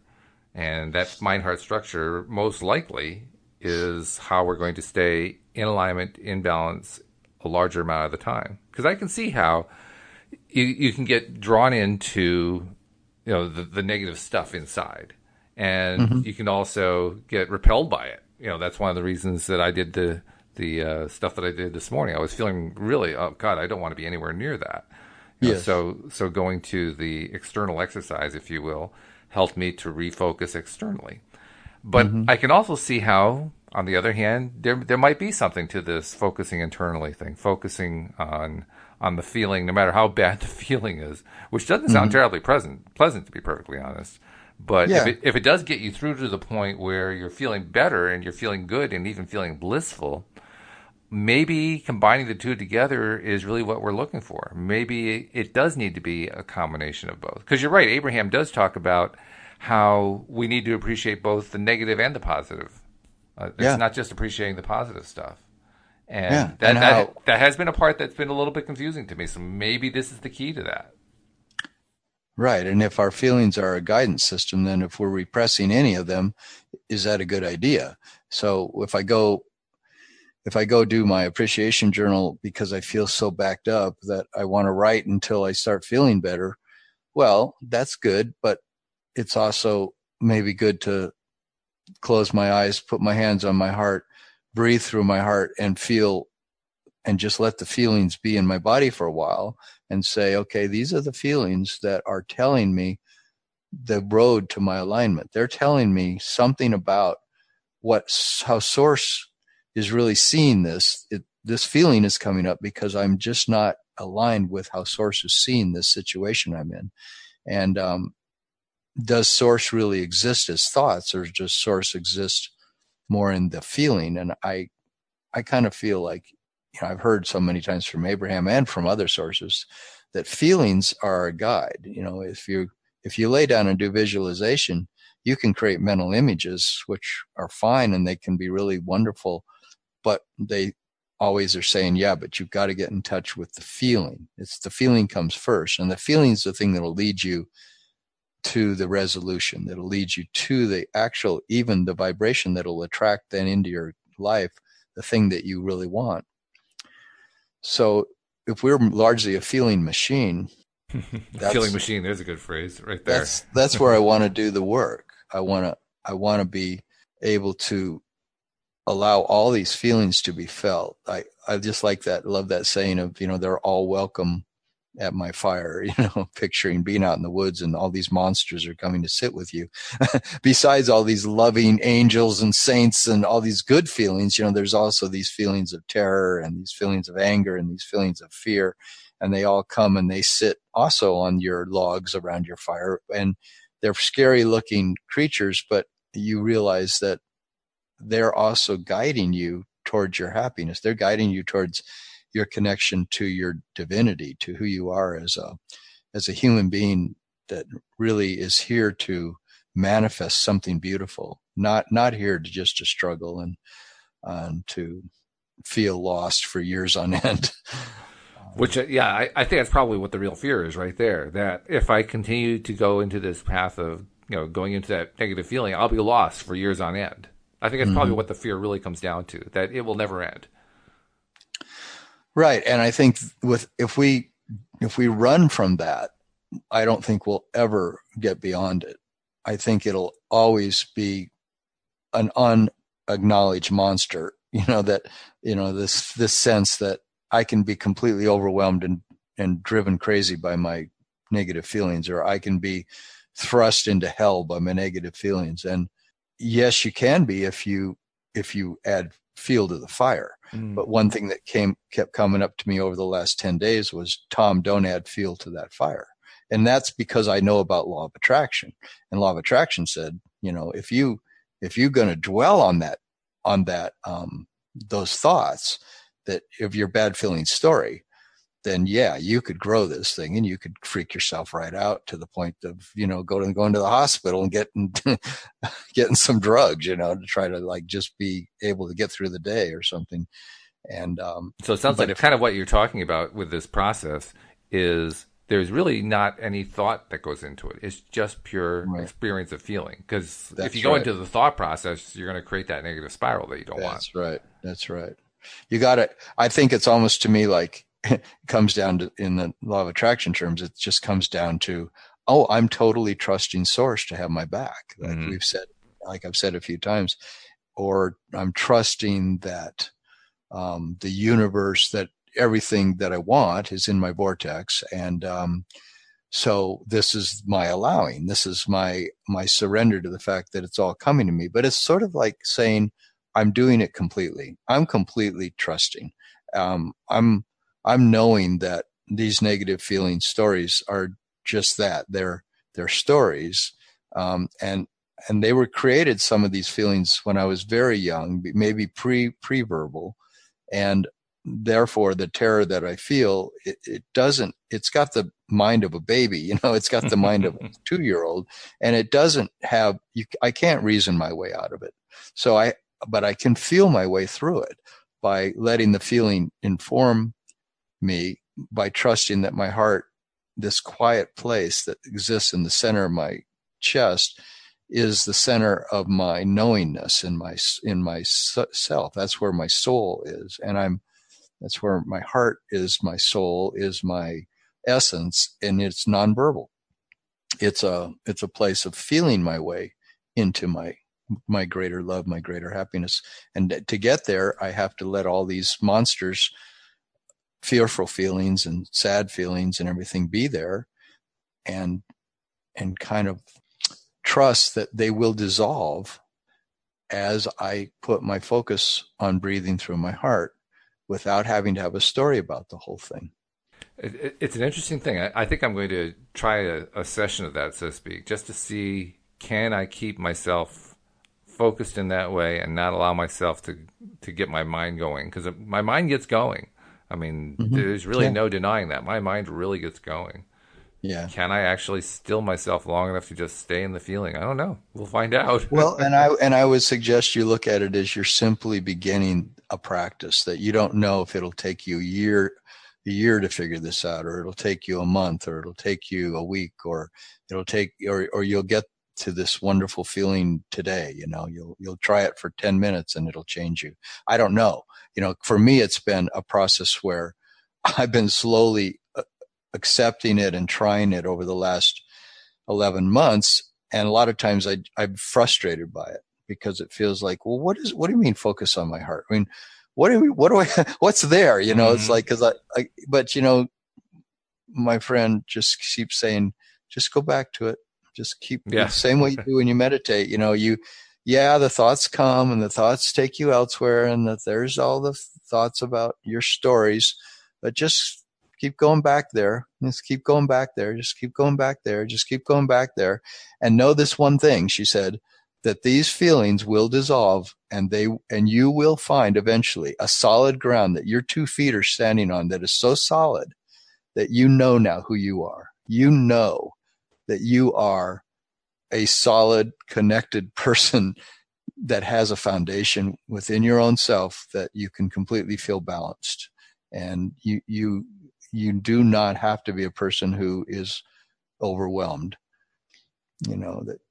And that mind-heart structure most likely is how we're going to stay in alignment, in balance, a larger amount of the time. Because I can see how you can get drawn into, you know, the negative stuff inside. And you can also get repelled by it. You know, that's one of the reasons that I did the stuff that I did this morning. I was feeling really, oh God, I don't want to be anywhere near that. Yes. So going to the external exercise, if you will, helped me to refocus externally. But I can also see how, on the other hand, there might be something to this focusing internally thing, focusing on the feeling, no matter how bad the feeling is, which doesn't sound terribly pleasant, to be perfectly honest. But if it does get you through to the point where you're feeling better and you're feeling good and even feeling blissful, maybe combining the two together is really what we're looking for. Maybe it does need to be a combination of both. Because you're right, Abraham does talk about how we need to appreciate both the negative and the positive. It's not just appreciating the positive stuff. And, that has been a part that's been a little bit confusing to me. So maybe this is the key to that. Right. And if our feelings are a guidance system, then if we're repressing any of them, is that a good idea? So if I go do my appreciation journal because I feel so backed up that I want to write until I start feeling better, well, that's good. But it's also maybe good to close my eyes, put my hands on my heart, breathe through my heart and feel and just let the feelings be in my body for a while and say, okay, these are the feelings that are telling me the road to my alignment. They're telling me something about how source is really seeing this. This feeling is coming up because I'm just not aligned with how source is seeing this situation I'm in. And does source really exist as thoughts, or does source exist more in the feeling? And I kind of feel like, you know, I've heard so many times from Abraham and from other sources that feelings are a guide. You know, if you lay down and do visualization, you can create mental images, which are fine and they can be really wonderful, but they always are saying, yeah, but you've got to get in touch with the feeling. It's the feeling comes first, and the feeling's the thing that will lead you to the resolution, that'll lead you to the actual, even the vibration that'll attract then into your life, the thing that you really want. So if we're largely a feeling machine, feeling machine, there's a good phrase right there. That's where I want to do the work. I want to be able to allow all these feelings to be felt. I just love that saying of, you know, they're all welcome at my fire, you know, picturing being out in the woods and all these monsters are coming to sit with you. Besides all these loving angels and saints and all these good feelings, you know, there's also these feelings of terror and these feelings of anger and these feelings of fear. And they all come and they sit also on your logs around your fire. And they're scary looking creatures, but you realize that they're also guiding you towards your happiness. They're guiding you towards your connection to your divinity, to who you are as a human being that really is here to manifest something beautiful, not here to just to struggle and to feel lost for years on end. Which, yeah, I think that's probably what the real fear is right there, that if I continue to go into this path of, you know, going into that negative feeling, I'll be lost for years on end. I think that's probably what the fear really comes down to, that it will never end. Right. And I think if we run from that, I don't think we'll ever get beyond it. I think it'll always be an unacknowledged monster, you know, that, you know, this sense that I can be completely overwhelmed and driven crazy by my negative feelings, or I can be thrust into hell by my negative feelings. And yes, you can be if you add fuel to the fire. But one thing that kept coming up to me over the last 10 days was, Tom, don't add fuel to that fire. And that's because I know about law of attraction, and law of attraction said, you know, if you're going to dwell on that, those thoughts that of your bad feeling story, then yeah, you could grow this thing and you could freak yourself right out to the point of, you know, going to the hospital and getting some drugs, you know, to try to like just be able to get through the day or something. And so it sounds like kind of what you're talking about with this process is there's really not any thought that goes into it. It's just pure experience of feeling. Because if you go into the thought process, you're going to create that negative spiral that you don't want. That's right. That's right. You got it. I think it's almost to me like, it comes down to, in the law of attraction terms, it just comes down to, oh, I'm totally trusting source to have my back. Like we've said, like I've said a few times, or I'm trusting that the universe, that everything that I want is in my vortex. And so this is my allowing, this is my surrender to the fact that it's all coming to me. But it's sort of like saying, I'm doing it completely. I'm completely trusting. I'm knowing that these negative feeling stories are just that. They're stories. And they were created, some of these feelings, when I was very young, maybe pre-verbal. And therefore the terror that I feel, it's got the mind of a baby, you know, it's got the mind of a 2-year-old, and it doesn't have, I can't reason my way out of it. So but I can feel my way through it by letting the feeling inform me, by trusting that my heart, this quiet place that exists in the center of my chest, is the center of my knowingness in my self. That's where my soul is, and that's where my heart is, my soul is, my essence, and it's nonverbal. It's a place of feeling my way into my greater love, my greater happiness. And to get there, I have to let all these monsters, fearful feelings and sad feelings and everything, be there, and kind of trust that they will dissolve as I put my focus on breathing through my heart without having to have a story about the whole thing. It's an interesting thing. I think I'm going to try a session of that, so to speak, just to see, can I keep myself focused in that way and not allow myself to get my mind going? Because my mind gets going. I mean, there's really no denying that. My mind really gets going. Yeah. Can I actually still myself long enough to just stay in the feeling? I don't know. We'll find out. Well, and I would suggest you look at it as you're simply beginning a practice, that you don't know if it'll take you a year to figure this out, or it'll take you a month, or it'll take you a week, or it'll take, or you'll get to this wonderful feeling today. You know, you'll try it for 10 minutes and it'll change you. I don't know. You know, for me, it's been a process where I've been slowly accepting it and trying it over the last 11 months. And a lot of times I'm frustrated by it, because it feels like, well, what do you mean focus on my heart? I mean, what do I, what's there? You know, it's like, but you know, my friend just keeps saying, just go back to it. Just keep the same way you do when you meditate. You know, the thoughts come and the thoughts take you elsewhere, and that there's all the thoughts about your stories, but just keep going back there. Just keep going back there. Just keep going back there. Just keep going back there. And know this one thing, she said, that these feelings will dissolve, and you will find eventually a solid ground that your 2 feet are standing on that is so solid that you know now who you are. You know that you are a solid, connected person that has a foundation within your own self that you can completely feel balanced. And you do not have to be a person who is overwhelmed. You know, that,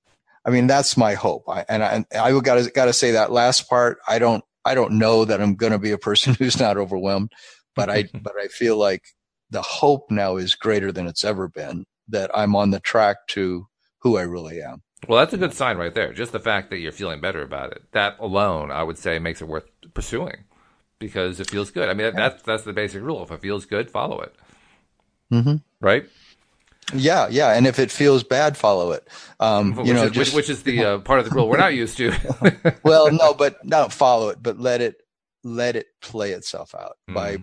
I mean, that's my hope. I got to say that last part. I don't know that I'm going to be a person who's not overwhelmed, but I feel like the hope now is greater than it's ever been, that I'm on the track to who I really am. Well, that's a good sign right there. Just the fact that you're feeling better about it. That alone, I would say, makes it worth pursuing, because it feels good. I mean, that's the basic rule. If it feels good, follow it. Mm-hmm. Right? Yeah, yeah. And if it feels bad, follow it. Which is the part of the rule we're not used to. Well, no, but not follow it, but let it play itself out by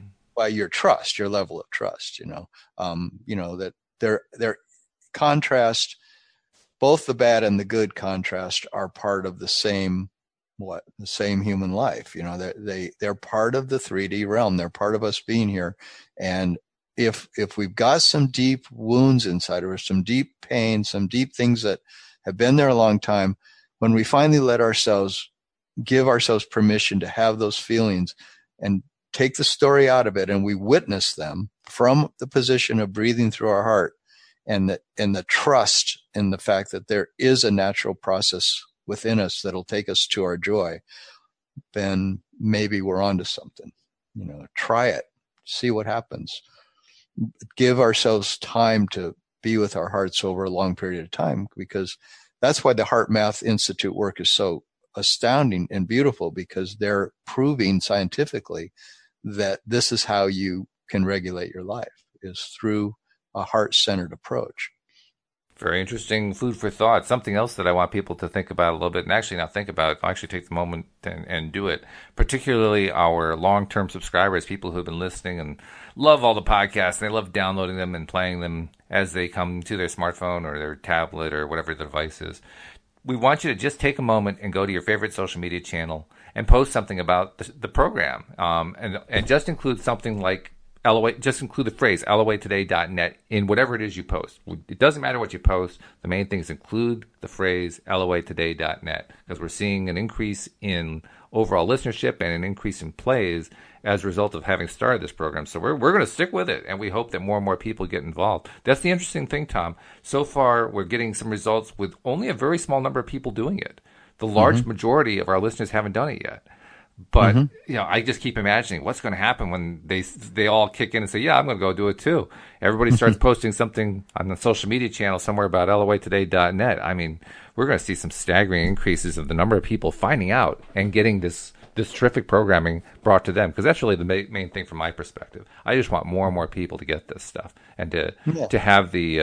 your trust, your level of trust. That their contrast, both the bad and the good contrast, are part of the same. The same human life, you know, they're part of the 3D realm. They're part of us being here. And if we've got some deep wounds inside of us, some deep pain, some deep things that have been there a long time, when we finally let ourselves, give ourselves permission to have those feelings and take the story out of it, and we witness them from the position of breathing through our heart, and the trust in the fact that there is a natural process within us that'll take us to our joy, then maybe we're onto something. You know, try it, see what happens. Give ourselves time to be with our hearts over a long period of time, because that's why the HeartMath Institute work is so astounding and beautiful, because they're proving scientifically that this is how you can regulate your life, is through a heart-centered approach. Very interesting food for thought. Something else that I want people to think about a little bit, and actually not think about it, actually take the moment and do it, particularly our long-term subscribers, people who have been listening and love all the podcasts. They love downloading them and playing them as they come to their smartphone or their tablet or whatever the device is. We want you to just take a moment and go to your favorite social media channel and post something about the program, and just include something like LOA, just include the phrase LOAtoday.net in whatever it is you post. It doesn't matter what you post. The main thing is include the phrase LOAtoday.net, because we're seeing an increase in overall listenership and an increase in plays as a result of having started this program. So we're going to stick with it, and we hope that more and more people get involved. That's the interesting thing, Tom. So far, we're getting some results with only a very small number of people doing it. The large majority of our listeners haven't done it yet. But, I just keep imagining what's going to happen when they all kick in and say, yeah, I'm going to go do it too. Everybody starts posting something on the social media channel somewhere about LOAtoday.net. I mean, we're going to see some staggering increases of the number of people finding out and getting this terrific programming brought to them, because that's really the main thing from my perspective. I just want more and more people to get this stuff and to have the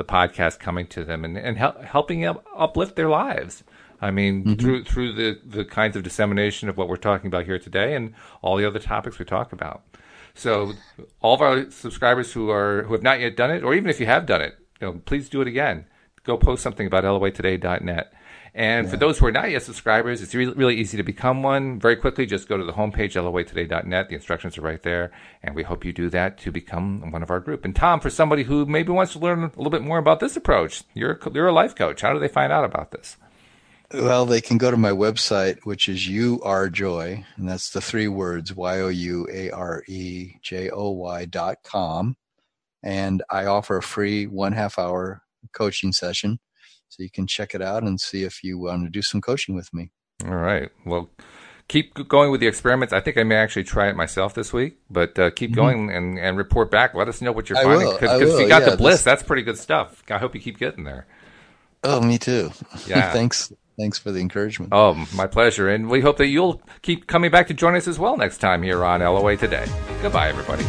podcast coming to them and helping uplift their lives. I mean, through the kinds of dissemination of what we're talking about here today and all the other topics we talk about. So all of our subscribers who have not yet done it, or even if you have done it, please do it again. Go post something about LOAtoday.net. And for those who are not yet subscribers, it's really easy to become one. Very quickly, just go to the homepage, LOAtoday.net. The instructions are right there. And we hope you do that to become one of our group. And Tom, for somebody who maybe wants to learn a little bit more about this approach, you're a life coach. How do they find out about this? Well, they can go to my website, which is YouAreJoy, and that's the 3 words, youarejoy.com. And I offer a free 1.5-hour coaching session, so you can check it out and see if you want to do some coaching with me. All right. Well, keep going with the experiments. I think I may actually try it myself this week, but keep going and report back. Let us know what you're finding. Because you got the bliss. That's pretty good stuff. I hope you keep getting there. Oh, me too. Yeah. Thanks for the encouragement. Oh, my pleasure. And we hope that you'll keep coming back to join us as well next time here on LOA Today. Goodbye, everybody.